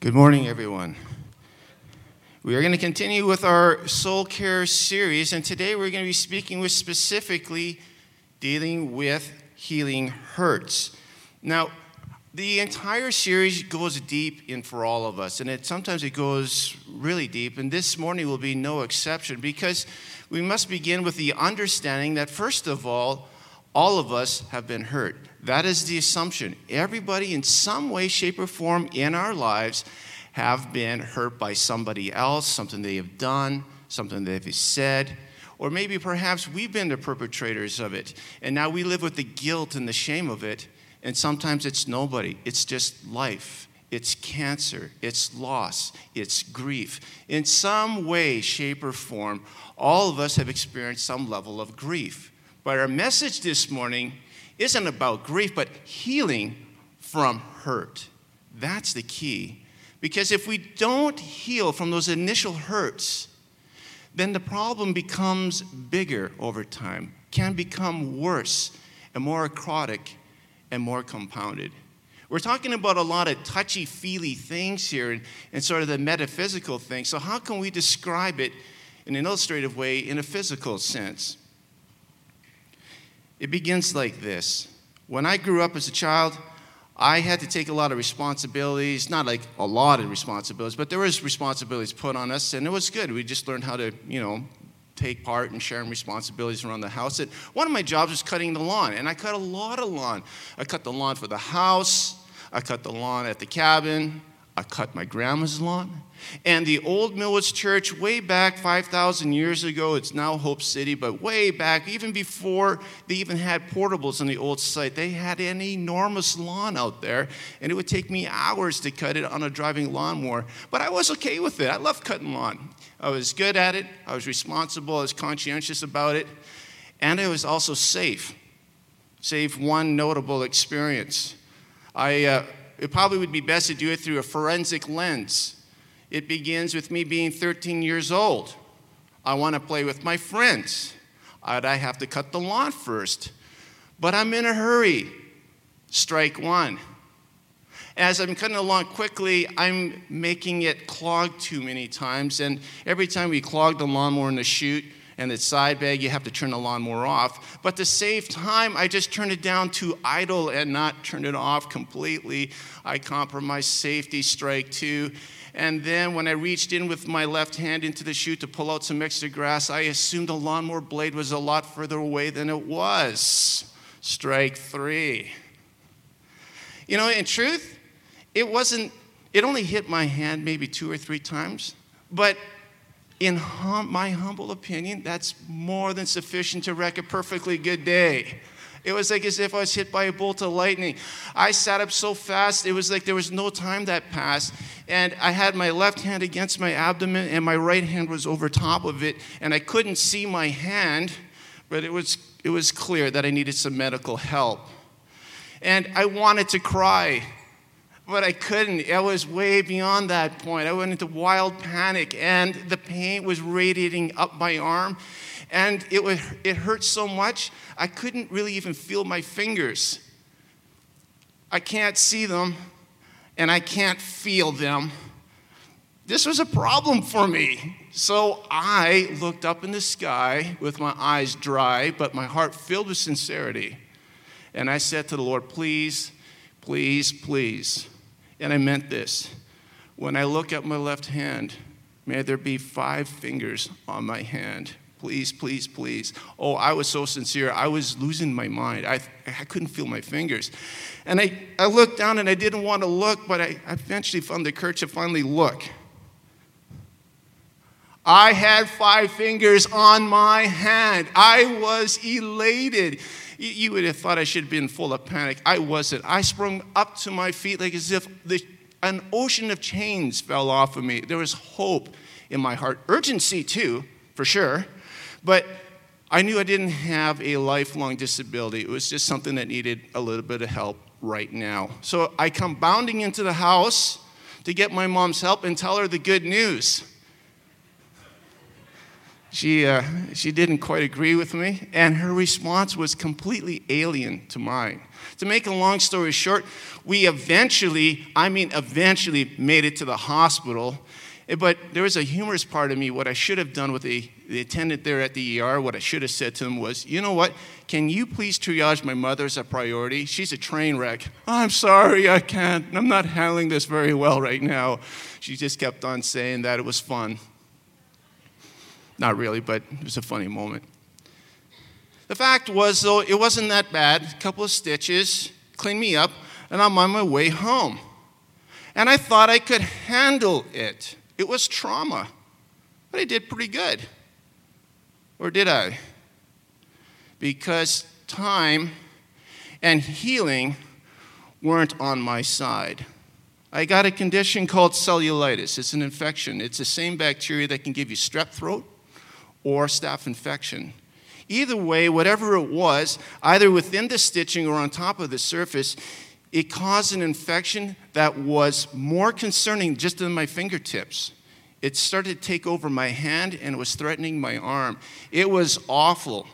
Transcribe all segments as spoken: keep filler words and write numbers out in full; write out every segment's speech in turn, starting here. Good morning, everyone. We are going to continue with our soul care series, and today we're going to be speaking with specifically dealing with healing hurts. Now, the entire series goes deep in for all of us, and it sometimes it goes really deep, and this morning will be no exception, because we must begin with the understanding that, first of all, all of us have been hurt. That is the assumption. Everybody in some way, shape, or form in our lives have been hurt by somebody else, something they have done, something they've said, or maybe perhaps we've been the perpetrators of it, and now we live with the guilt and the shame of it, and sometimes it's nobody. It's just life. It's cancer. It's loss. It's grief. In some way, shape, or form, all of us have experienced some level of grief. But our message this morning isn't about grief, but healing from hurt. That's the key. Because if we don't heal from those initial hurts, then the problem becomes bigger over time, can become worse and more chronic and more compounded. We're talking about a lot of touchy-feely things here and, and sort of the metaphysical thing. So how can we describe it in an illustrative way in a physical sense? It begins like this. When I grew up as a child, I had to take a lot of responsibilities, not like a lot of responsibilities, but there was responsibilities put on us, and it was good. We just learned how to, you know, take part and sharing responsibilities around the house. And one of my jobs was cutting the lawn, and I cut a lot of lawn. I cut the lawn for the house. I cut the lawn at the cabin. I cut my grandma's lawn. And the old Millwoods Church, way back five thousand years ago, it's now Hope City, but way back, even before they even had portables on the old site, they had an enormous lawn out there, and it would take me hours to cut it on a driving lawnmower. But I was okay with it. I loved cutting lawn. I was good at it. I was responsible. I was conscientious about it. And it was also safe, save one notable experience. I... Uh, It probably would be best to do it through a forensic lens. It begins with me being thirteen years old. I want to play with my friends. I'd, I have to cut the lawn first. But I'm in a hurry. Strike one. As I'm cutting along quickly, I'm making it clog too many times. And every time we clog the lawnmower in the chute and the side bag, you have to turn the lawnmower off. But to save time, I just turned it down to idle and not turn it off completely. I compromised safety, strike two. And then when I reached in with my left hand into the chute to pull out some extra grass, I assumed the lawnmower blade was a lot further away than it was. Strike three. You know, in truth, it wasn't, it only hit my hand maybe two or three times, but in hum, my humble opinion, that's more than sufficient to wreck a perfectly good day. It was like as if I was hit by a bolt of lightning. I sat up so fast, it was like there was no time that passed. And I had my left hand against my abdomen, and my right hand was over top of it. And I couldn't see my hand, but it was, it was clear that I needed some medical help. And I wanted to cry, but I couldn't. I was way beyond that point. I went into wild panic, and the pain was radiating up my arm, and it was, it hurt so much, I couldn't really even feel my fingers. I can't see them, and I can't feel them. This was a problem for me. So I looked up in the sky with my eyes dry, but my heart filled with sincerity. And I said to the Lord, please, please, please. And I meant this. When I look at my left hand, may there be five fingers on my hand. Please, please, please. Oh, I was so sincere. I was losing my mind. I I couldn't feel my fingers. And I, I looked down, and I didn't want to look, but I eventually found the courage to finally look. I had five fingers on my hand. I was elated. You would have thought I should have been full of panic. I wasn't. I sprung up to my feet like as if the, an ocean of chains fell off of me. There was hope in my heart. Urgency, too, for sure. But I knew I didn't have a lifelong disability. It was just something that needed a little bit of help right now. So I come bounding into the house to get my mom's help and tell her the good news. She uh, she didn't quite agree with me, and her response was completely alien to mine. To make a long story short, we eventually, I mean eventually, made it to the hospital. But there was a humorous part of me. What I should have done with the, the attendant there at the E R, what I should have said to him was, you know what, can you please triage my mother as a priority? She's a train wreck. I'm sorry, I can't. I'm not handling this very well right now. She just kept on saying that. It was fun. Not really, but it was a funny moment. The fact was, though, it wasn't that bad. A couple of stitches, cleaned me up, and I'm on my way home. And I thought I could handle it. It was trauma, but I did pretty good. Or did I? Because time and healing weren't on my side. I got a condition called cellulitis. It's an infection. It's the same bacteria that can give you strep throat or staph infection. Either way, whatever it was, either within the stitching or on top of the surface, it caused an infection that was more concerning just than my fingertips. It started to take over my hand and it was threatening my arm. It was awful.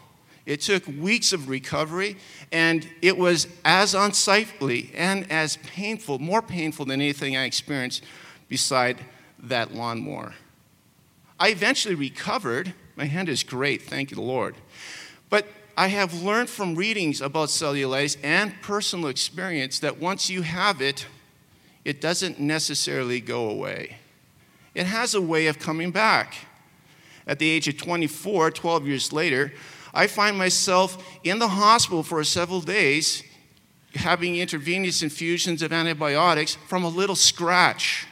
It took weeks of recovery, and it was as unsightly and as painful, more painful than anything I experienced beside that lawnmower. I eventually recovered. My hand is great, thank you, the Lord. But I have learned from readings about cellulitis and personal experience that once you have it, it doesn't necessarily go away. It has a way of coming back. At the age of twenty-four, twelve years later, I find myself in the hospital for several days having intravenous infusions of antibiotics from a little scratch.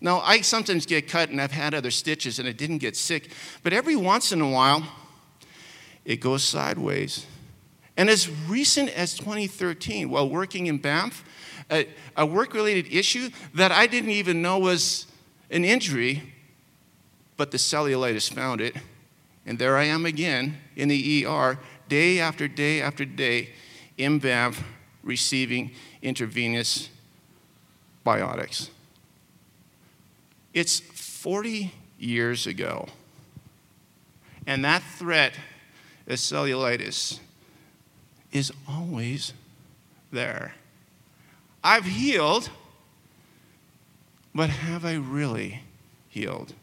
Now, I sometimes get cut, and I've had other stitches, and I didn't get sick. But every once in a while, it goes sideways. And as recent as twenty thirteen, while working in Banff, a, a work-related issue that I didn't even know was an injury, but the cellulitis found it. And there I am again in the E R, day after day after day, in Banff, receiving intravenous biotics. It's forty years ago, and that threat of cellulitis is always there. I've healed, but have I really healed?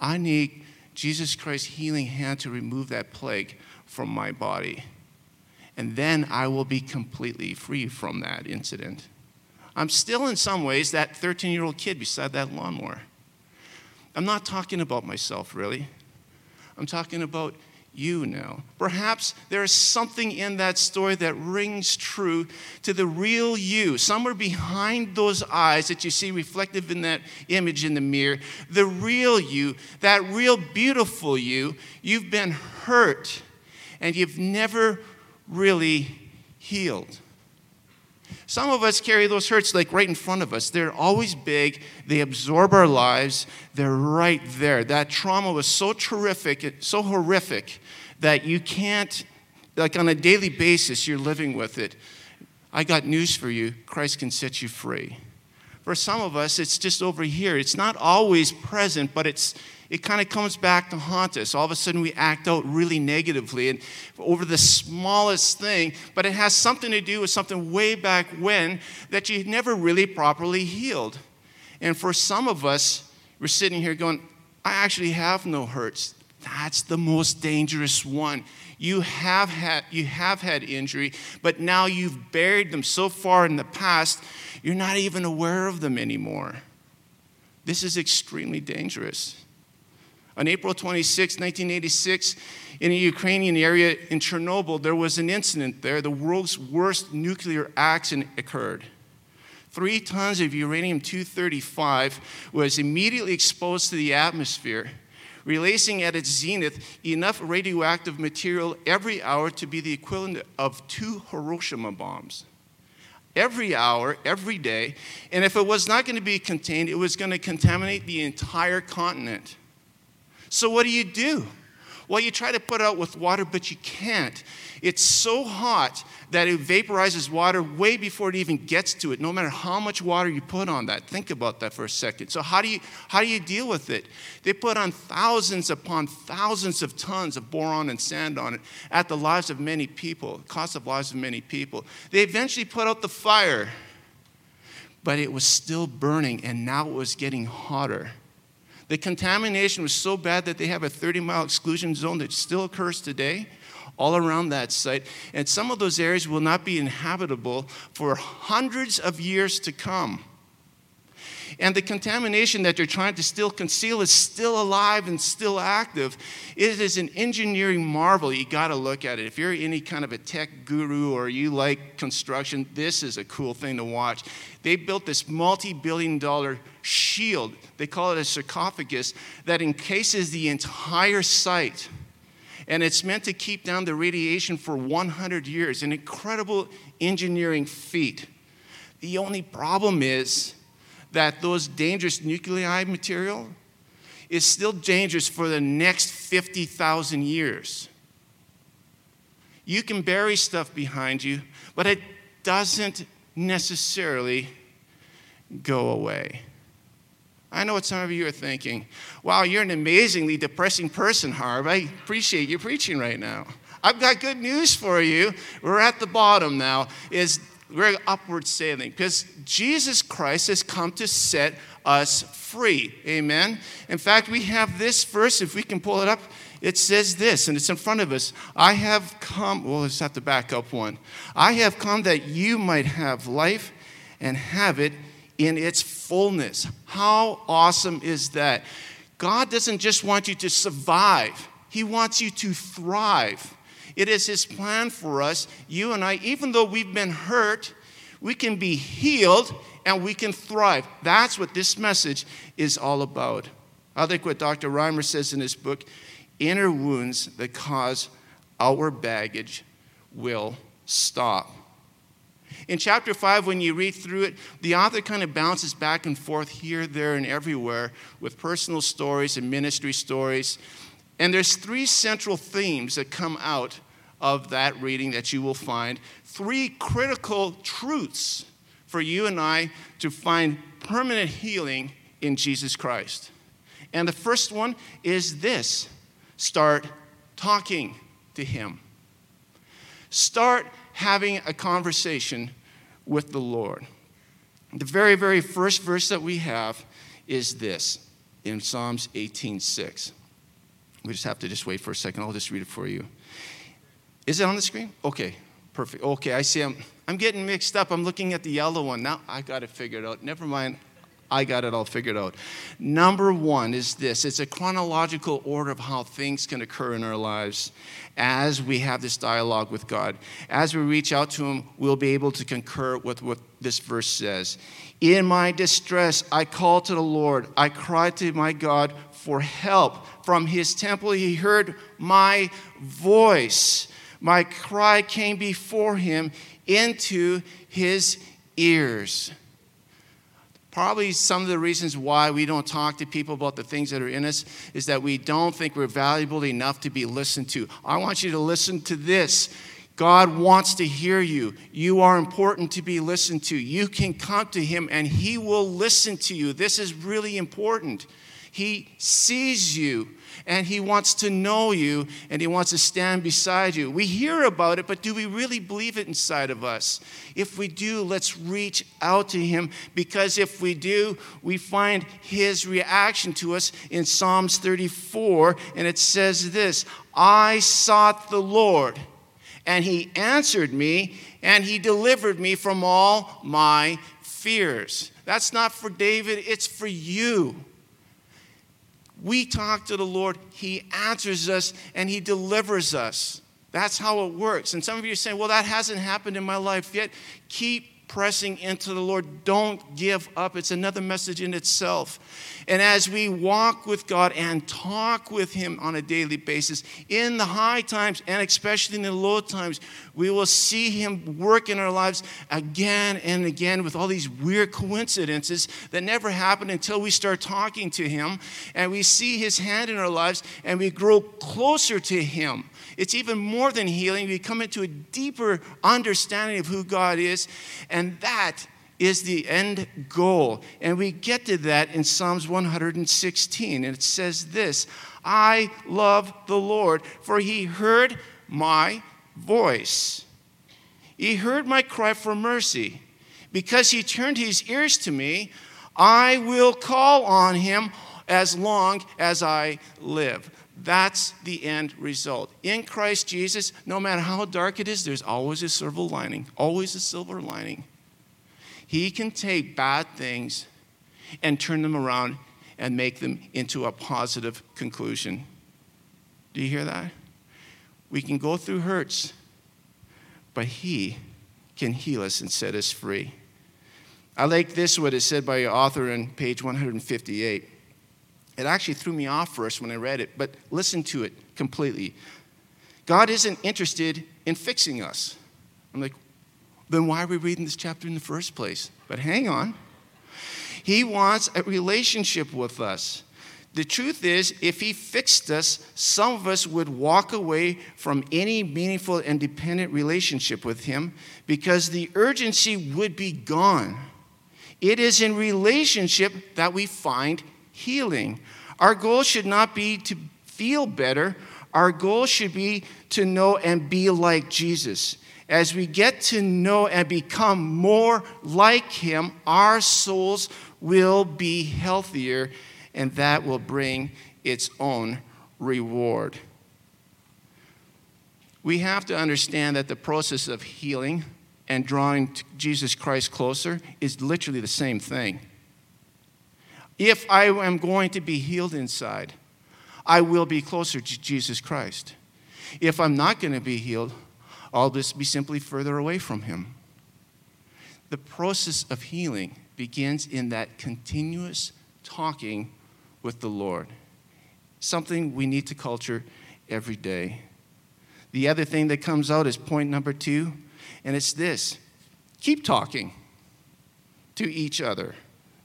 I need Jesus Christ's healing hand to remove that plague from my body, and then I will be completely free from that incident. I'm still, in some ways, that thirteen-year-old kid beside that lawnmower. I'm not talking about myself, really. I'm talking about you now. Perhaps there is something in that story that rings true to the real you, somewhere behind those eyes that you see reflected in that image in the mirror, the real you, that real beautiful you. You've been hurt, and you've never really healed. Some of us carry those hurts like right in front of us. They're always big. They absorb our lives. They're right there. That trauma was so terrific, so horrific, that you can't, like on a daily basis, you're living with it. I got news for you. Christ can set you free. For some of us, it's just over here. It's not always present, but it's it kind of comes back to haunt us. All of a sudden, we act out really negatively and over the smallest thing, but it has something to do with something way back when that you never really properly healed. And for some of us, we're sitting here going, I actually have no hurts. That's the most dangerous one. You have had, you have had injury, but now you've buried them so far in the past, you're not even aware of them anymore. This is extremely dangerous. On April twenty-sixth, nineteen eighty-six, in a Ukrainian area in Chernobyl, there was an incident there. The world's worst nuclear accident occurred. Three tons of uranium two thirty-five was immediately exposed to the atmosphere, releasing at its zenith enough radioactive material every hour to be the equivalent of two Hiroshima bombs. Every hour, every day. And if it was not going to be contained, it was going to contaminate the entire continent. So what do you do? Well, you try to put it out with water, but you can't. It's so hot that it vaporizes water way before it even gets to it, no matter how much water you put on that. Think about that for a second. So how do you how do you deal with it? They put on thousands upon thousands of tons of boron and sand on it at the lives of many people, cost of lives of many people. They eventually put out the fire, but it was still burning, and now it was getting hotter. The contamination was so bad that they have a thirty-mile exclusion zone that still occurs today all around that site. And some of those areas will not be inhabitable for hundreds of years to come. And the contamination that they're trying to still conceal is still alive and still active. It is an engineering marvel. You got to look at it. If you're any kind of a tech guru or you like construction, this is a cool thing to watch. They built this multi-billion dollar shield. They call it a sarcophagus that encases the entire site. And it's meant to keep down the radiation for one hundred years. An incredible engineering feat. The only problem is that those dangerous nuclei material is still dangerous for the next fifty thousand years. You can bury stuff behind you, but it doesn't necessarily go away. I know what some of you are thinking. Wow, you're an amazingly depressing person, Harv. I appreciate you preaching right now. I've got good news for you. We're at the bottom now. Is We're upward sailing because Jesus Christ has come to set us free. Amen. In fact, we have this verse. If we can pull it up, it says this, and it's in front of us. I have come. Well, let's have to back up one. I have come that you might have life and have it in its fullness. How awesome is that? God doesn't just want you to survive. He wants you to thrive. It is his plan for us, you and I, even though we've been hurt, we can be healed and we can thrive. That's what this message is all about. I think what Doctor Reimer says in his book, Inner Wounds that Cause Our Baggage Will Stop. In chapter five, when you read through it, the author kind of bounces back and forth here, there, and everywhere with personal stories and ministry stories. And there's three central themes that come out of that reading that you will find, three critical truths for you and I to find permanent healing in Jesus Christ. And the first one is this: start talking to him. Start having a conversation with the Lord. The very, very first verse that we have is this in Psalms eighteen six. We just have to just wait for a second. I'll just read it for you. Is it on the screen? Okay, perfect. Okay, I see. I'm, I'm getting mixed up. I'm looking at the yellow one. Now I got it figured out. Never mind. I got it all figured out. Number one is this. It's a chronological order of how things can occur in our lives as we have this dialogue with God. As we reach out to him, we'll be able to concur with what this verse says. In my distress, I called to the Lord. I cried to my God for help. From his temple, he heard my voice. My cry came before him into his ears. Probably some of the reasons why we don't talk to people about the things that are in us is that we don't think we're valuable enough to be listened to. I want you to listen to this. God wants to hear you. You are important to be listened to. You can come to him and he will listen to you. This is really important. He sees you and he wants to know you and he wants to stand beside you. We hear about it, but do we really believe it inside of us? If we do, let's reach out to him, because if we do, we find his reaction to us in Psalms thirty-four, and it says this: I sought the Lord and he answered me and he delivered me from all my fears. That's not for David, it's for you. We talk to the Lord, he answers us, and he delivers us. That's how it works. And some of you are saying, well, that hasn't happened in my life yet. Keep pressing into the Lord. Don't give up. It's another message in itself. And as we walk with God and talk with Him on a daily basis, in the high times and especially in the low times, we will see Him work in our lives again and again with all these weird coincidences that never happen until we start talking to Him. And we see His hand in our lives and we grow closer to Him. It's even more than healing. We come into a deeper understanding of who God is. And that is the end goal. And we get to that in Psalms one hundred sixteen. And it says this, I love the Lord, for He heard my voice. He heard my cry for mercy. Because He turned His ears to me, I will call on Him as long as I live. That's the end result. In Christ Jesus, no matter how dark it is, there's always a silver lining, always a silver lining. He can take bad things and turn them around and make them into a positive conclusion. Do you hear that? We can go through hurts, but He can heal us and set us free. I like this, what is said by your author on page one fifty-eight. It actually threw me off first when I read it, but listen to it completely. God isn't interested in fixing us. I'm like, then why are we reading this chapter in the first place? But hang on. He wants a relationship with us. The truth is, if He fixed us, some of us would walk away from any meaningful and dependent relationship with Him because the urgency would be gone. It is in relationship that we find healing. Our goal should not be to feel better. Our goal should be to know and be like Jesus. As we get to know and become more like Him, our souls will be healthier, and that will bring its own reward. We have to understand that the process of healing and drawing Jesus Christ closer is literally the same thing. If I am going to be healed inside, I will be closer to Jesus Christ. If I'm not going to be healed, I'll just be simply further away from Him. The process of healing begins in that continuous talking with the Lord, something we need to culture every day. The other thing that comes out is point number two, and it's this. Keep talking to each other.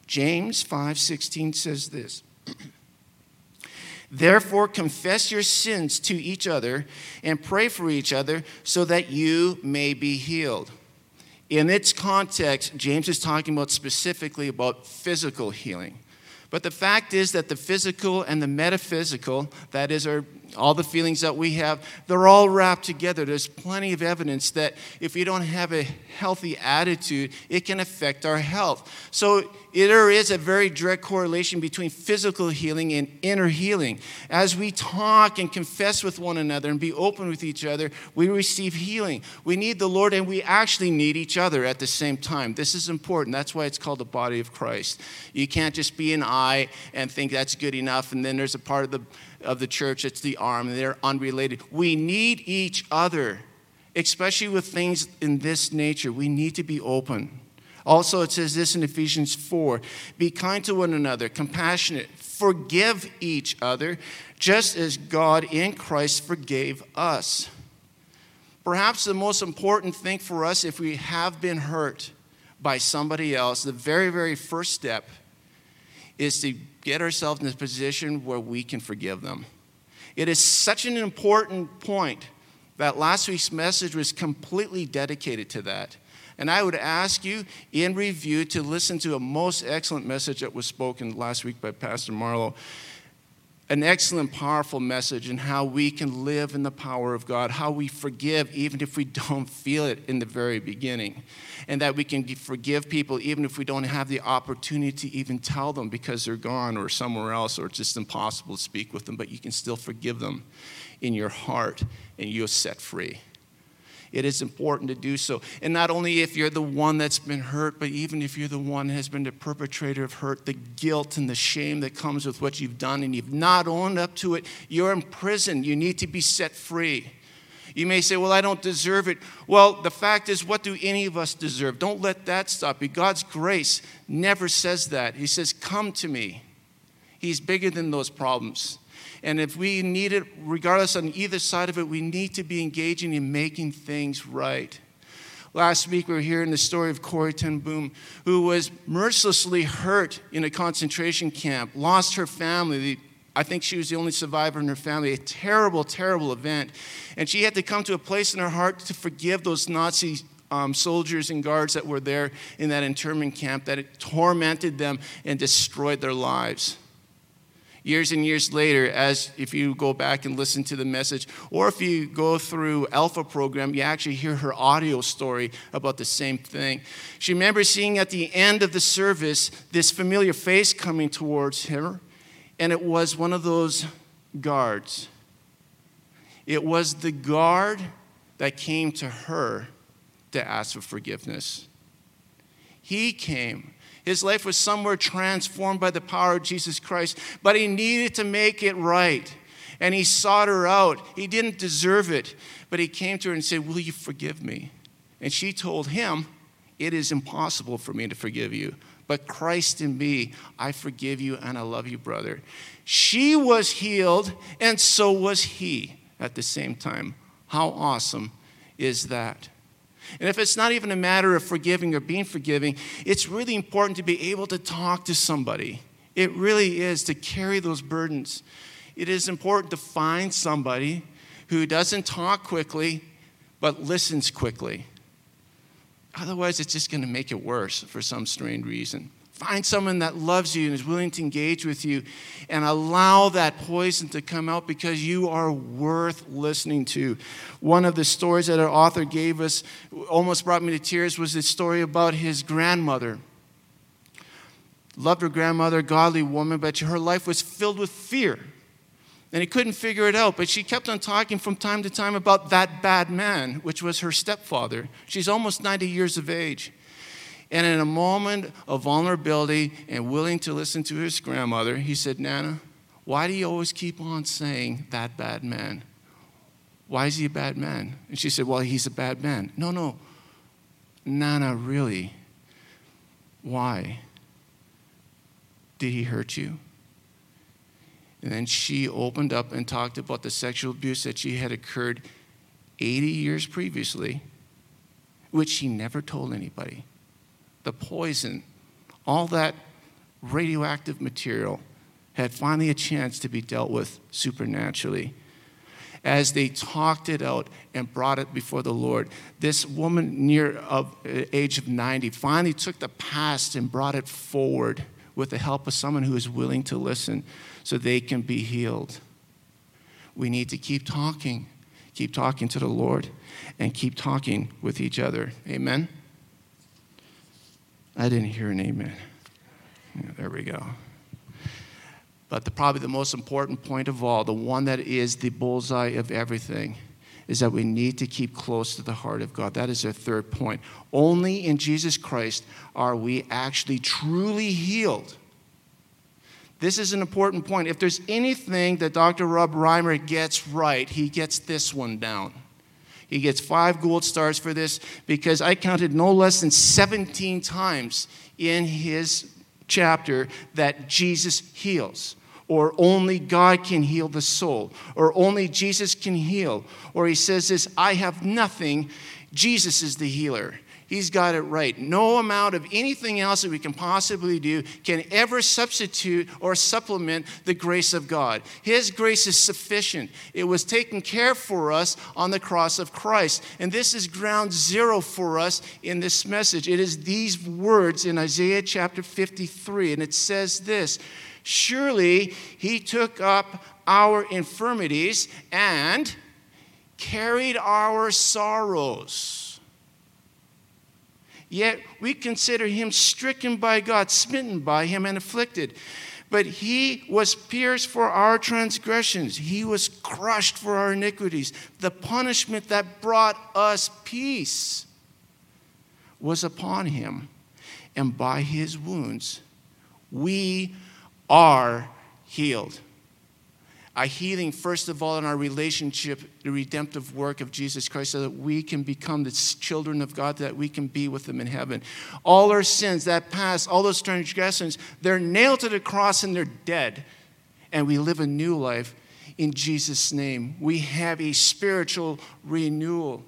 James five sixteen says this, therefore confess your sins to each other and pray for each other so that you may be healed. In its context, James is talking about specifically about physical healing. But the fact is that the physical and the metaphysical, that is our, all the feelings that we have, they're all wrapped together. There's plenty of evidence that if we don't have a healthy attitude, it can affect our health. So there is a very direct correlation between physical healing and inner healing. As we talk and confess with one another and be open with each other, we receive healing. We need the Lord and we actually need each other at the same time. This is important. That's why it's called the body of Christ. You can't just be an eye and think that's good enough, and then there's a part of the of the church that's the arm, and they're unrelated. We need each other, especially with things in this nature. We need to be open. Also, it says this in Ephesians four, be kind to one another, compassionate, forgive each other, just as God in Christ forgave us. Perhaps the most important thing for us, if we have been hurt by somebody else, the very, very first step is to get ourselves in a position where we can forgive them. It is such an important point that last week's message was completely dedicated to that. And I would ask you in review to listen to a most excellent message that was spoken last week by Pastor Marlowe. An excellent, powerful message in how we can live in the power of God, how we forgive even if we don't feel it in the very beginning, and that we can forgive people even if we don't have the opportunity to even tell them because they're gone or somewhere else or it's just impossible to speak with them, but you can still forgive them in your heart and you're set free. It is important to do so. And not only if you're the one that's been hurt, but even if you're the one that has been the perpetrator of hurt, the guilt and the shame that comes with what you've done and you've not owned up to it, you're in prison. You need to be set free. You may say, well, I don't deserve it. Well, the fact is, what do any of us deserve? Don't let that stop you. God's grace never says that. He says, come to me. He's bigger than those problems. And if we need it, regardless on either side of it, we need to be engaging in making things right. Last week, we were hearing the story of Corrie ten Boom, who was mercilessly hurt in a concentration camp, lost her family. I think she was the only survivor in her family. A terrible, terrible event. And she had to come to a place in her heart to forgive those Nazi um, soldiers and guards that were there in that internment camp, that it tormented them and destroyed their lives. Years and years later, as if you go back and listen to the message, or if you go through Alpha program, you actually hear her audio story about the same thing. She remembers seeing at the end of the service this familiar face coming towards her, and it was one of those guards. It was the guard that came to her to ask for forgiveness. He came. His life was somewhere transformed by the power of Jesus Christ, but he needed to make it right. And he sought her out. He didn't deserve it, but he came to her and said, will you forgive me? And she told him, it is impossible for me to forgive you, but Christ in me, I forgive you and I love you, brother. She was healed, and so was he at the same time. How awesome is that? And if it's not even a matter of forgiving or being forgiving, it's really important to be able to talk to somebody. It really is, to carry those burdens. It is important to find somebody who doesn't talk quickly, but listens quickly. Otherwise, it's just going to make it worse for some strange reason. Find someone that loves you and is willing to engage with you, and allow that poison to come out, because you are worth listening to. One of the stories that our author gave us almost brought me to tears was this story about his grandmother. Loved her grandmother, godly woman, but her life was filled with fear. And he couldn't figure it out, but she kept on talking from time to time about that bad man, which was her stepfather. She's almost ninety years of age. And in a moment of vulnerability and willing to listen to his grandmother, he said, Nana, why do you always keep on saying that bad man? Why is he a bad man? And she said, well, he's a bad man. No, no, Nana, really, why? Did he hurt you? And then she opened up and talked about the sexual abuse that she had occurred eighty years previously, which she never told anybody. The poison, all that radioactive material had finally a chance to be dealt with supernaturally. As they talked it out and brought it before the Lord, this woman near of age of ninety finally took the past and brought it forward with the help of someone who is willing to listen so they can be healed. We need to keep talking, keep talking to the Lord, and keep talking with each other. Amen? I didn't hear an amen. Yeah, there we go. But the, probably the most important point of all, the one that is the bullseye of everything, is that we need to keep close to the heart of God. That is our third point. Only in Jesus Christ are we actually truly healed. This is an important point. If there's anything that Doctor Rob Reimer gets right, he gets this one down. He gets five gold stars for this, because I counted no less than seventeen times in his chapter that Jesus heals, or only God can heal the soul, or only Jesus can heal, or he says this, I have nothing, Jesus is the healer. He's got it right. No amount of anything else that we can possibly do can ever substitute or supplement the grace of God. His grace is sufficient. It was taken care for us on the cross of Christ. And this is ground zero for us in this message. It is these words in Isaiah chapter fifty-three, and it says this, surely he took up our infirmities and carried our sorrows. Yet we consider him stricken by God, smitten by him, and afflicted. But he was pierced for our transgressions. He was crushed for our iniquities. The punishment that brought us peace was upon him. And by his wounds, we are healed. a healing, first of all, in our relationship, the redemptive work of Jesus Christ, so that we can become the children of God, that we can be with him in heaven. All our sins, that past, all those transgressions, they're nailed to the cross and they're dead. And we live a new life in Jesus' name. We have a spiritual renewal.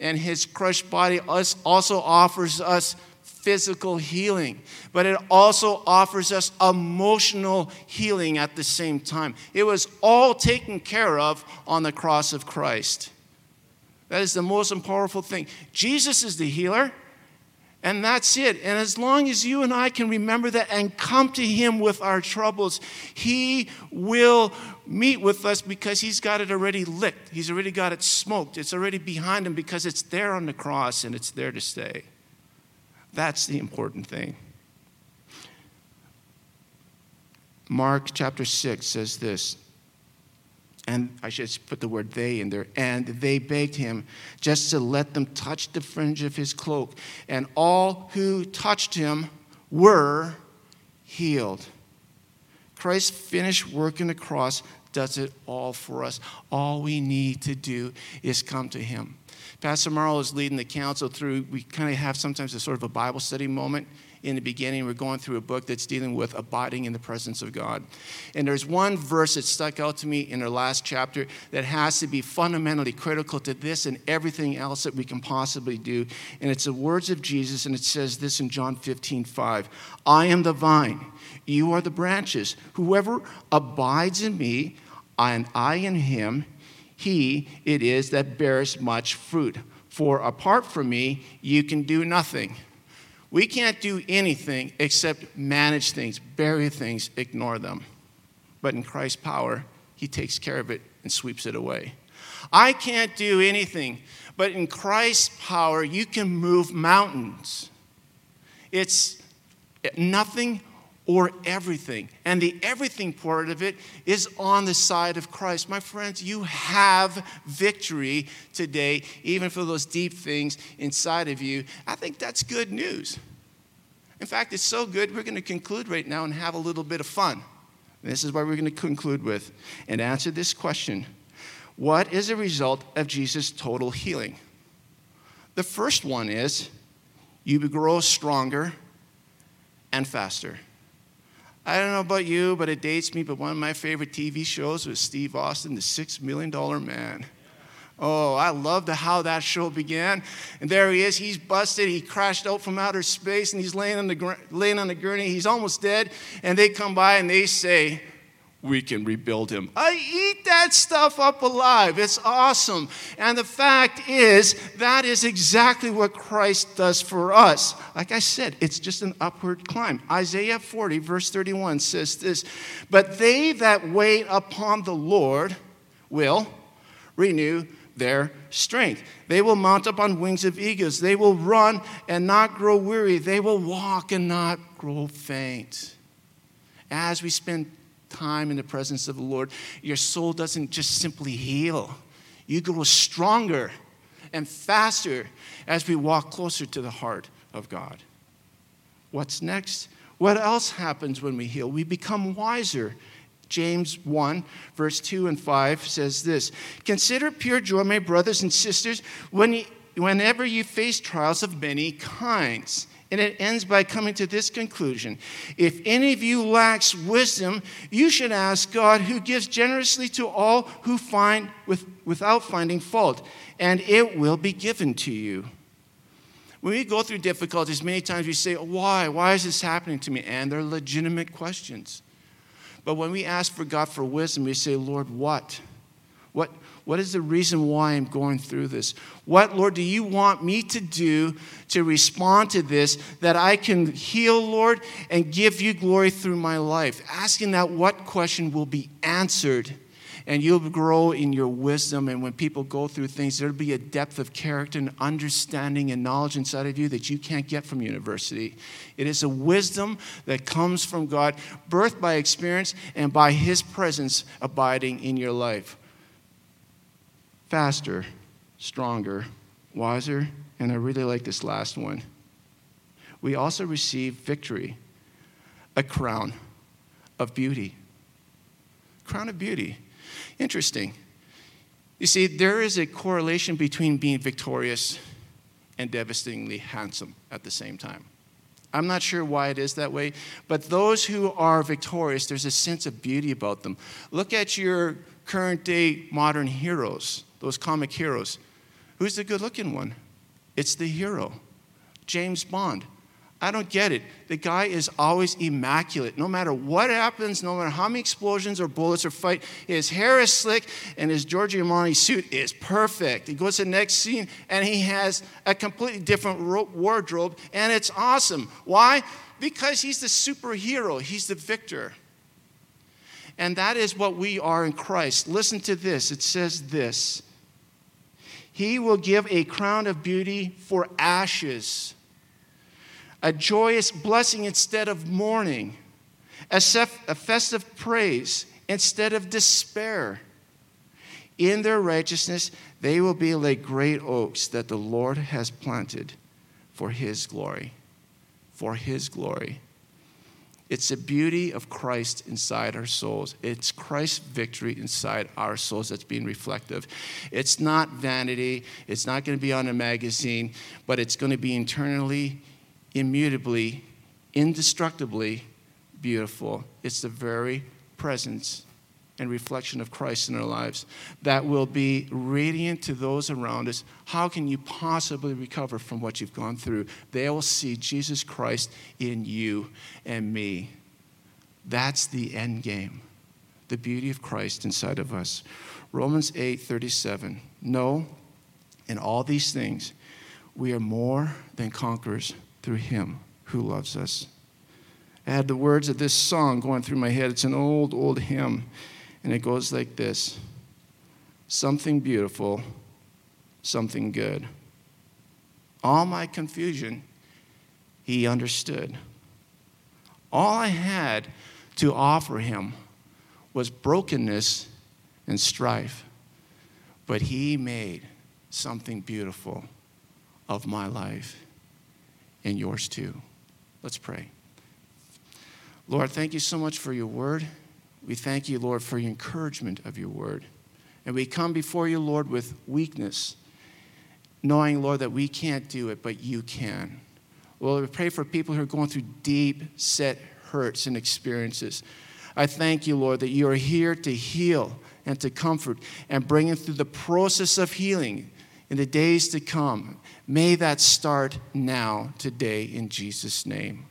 And his crushed body us also offers us physical healing, but it also offers us emotional healing at the same time. It was all taken care of on the cross of Christ. That is the most powerful thing. Jesus is the healer, and that's it. And as long as you and I can remember that and come to him with our troubles, he will meet with us because he's got it already licked. He's already got it smoked. It's already behind him because it's there on the cross and it's there to stay. That's the important thing. Mark chapter six says this, and I should put the word they in there, and they begged him just to let them touch the fringe of his cloak, and all who touched him were healed. Christ's finished work on the cross does it all for us. All we need to do is come to him. Pastor Marlowe is leading the council through, we kind of have sometimes a sort of a Bible study moment in the beginning. We're going through a book that's dealing with abiding in the presence of God. And there's one verse that stuck out to me in our last chapter that has to be fundamentally critical to this and everything else that we can possibly do. And it's the words of Jesus, and it says this in John fifteen five. I am the vine, you are the branches. Whoever abides in me, and I in him, he it is that bears much fruit. For apart from me, you can do nothing. We can't do anything except manage things, bury things, ignore them. But in Christ's power, he takes care of it and sweeps it away. I can't do anything, but in Christ's power, you can move mountains. It's nothing or everything. And the everything part of it is on the side of Christ. My friends, you have victory today, even for those deep things inside of you. I think that's good news. In fact, it's so good, we're going to conclude right now and have a little bit of fun. And this is what we're going to conclude with and answer this question. What is the result of Jesus' total healing? The first one is you grow stronger and faster. I don't know about you, but it dates me, but one of my favorite T V shows was Steve Austin, The Six Million Dollar Man. Oh, I loved how that show began. And there he is. He's busted. He crashed out from outer space, and he's laying on the, laying on the gurney. He's almost dead. And they come by, and they say, we can rebuild him. I eat that stuff up alive. It's awesome. And the fact is, that is exactly what Christ does for us. Like I said, it's just an upward climb. Isaiah forty, verse thirty-one says this, but they that wait upon the Lord will renew their strength. They will mount up on wings of eagles. They will run and not grow weary. They will walk and not grow faint. As we spend time in the presence of the Lord, your soul doesn't just simply heal. You grow stronger and faster as we walk closer to the heart of God. What's next? What else happens when we heal? We become wiser. James one, verse two and five says this, consider pure joy, my brothers and sisters, when you, whenever you face trials of many kinds. And it ends by coming to this conclusion. If any of you lacks wisdom, you should ask God, who gives generously to all who find with, without finding fault, and it will be given to you. When we go through difficulties, many times we say, why? Why is this happening to me? And they're legitimate questions. But when we ask for God for wisdom, we say, Lord, what? What? What is the reason why I'm going through this? What, Lord, do you want me to do to respond to this that I can heal, Lord, and give you glory through my life? Asking that what question will be answered, and you'll grow in your wisdom. And when people go through things, there'll be a depth of character and understanding and knowledge inside of you that you can't get from university. It is a wisdom that comes from God, birthed by experience and by his presence abiding in your life. Faster, stronger, wiser, and I really like this last one. We also receive victory, a crown of beauty. crown of beauty. Interesting. You see, there is a correlation between being victorious and devastatingly handsome at the same time. I'm not sure why it is that way, but those who are victorious, there's a sense of beauty about them. Look at your current day modern heroes, those comic heroes. Who's the good-looking one? It's the hero, James Bond. I don't get it. The guy is always immaculate. No matter what happens, no matter how many explosions or bullets or fight, his hair is slick and his Giorgio Armani suit is perfect. He goes to the next scene and he has a completely different wardrobe and it's awesome. Why? Because he's the superhero. He's the victor. And that is what we are in Christ. Listen to this. It says this. He will give a crown of beauty for ashes. A joyous blessing instead of mourning. A, sef- a festive praise instead of despair. In their righteousness, they will be like great oaks that the Lord has planted for his glory. For his glory. It's the beauty of Christ inside our souls. It's Christ's victory inside our souls that's being reflective. It's not vanity. It's not going to be on a magazine, but it's going to be internally, immutably, indestructibly beautiful. It's the very presence and reflection of Christ in our lives that will be radiant to those around us. How can you possibly recover from what you've gone through? They will see Jesus Christ in you and me. That's the end game, the beauty of Christ inside of us. Romans eight thirty-seven. No, in all these things, we are more than conquerors through him who loves us. I had the words of this song going through my head. It's an old, old hymn, and it goes like this. Something beautiful, something good. All my confusion, he understood. All I had to offer him was brokenness and strife, but he made something beautiful of my life. And yours too. Let's pray. Lord, thank you so much for your word. We thank you, Lord, for your encouragement of your word. And we come before you, Lord, with weakness, knowing, Lord, that we can't do it, but you can. Lord, we pray for people who are going through deep set hurts and experiences. I thank you, Lord, that you are here to heal and to comfort and bring them through the process of healing in the days to come. May that start now, today, in Jesus' name.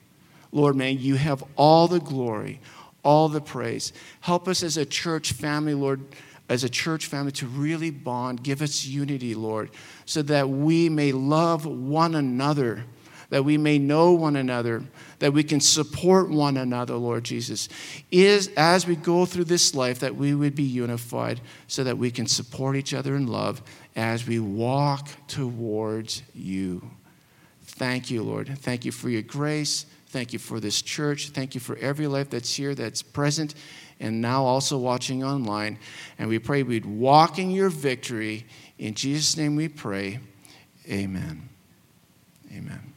Lord, may you have all the glory, all the praise. Help us as a church family, Lord, as a church family to really bond. Give us unity, Lord, so that we may love one another, that we may know one another, that we can support one another, Lord Jesus. Is as we go through this life that we would be unified so that we can support each other in love as we walk towards you. Thank you, Lord. Thank you for your grace. Thank you for this church. Thank you for every life that's here, that's present, and now also watching online. And we pray we'd walk in your victory. In Jesus' name we pray. Amen. Amen.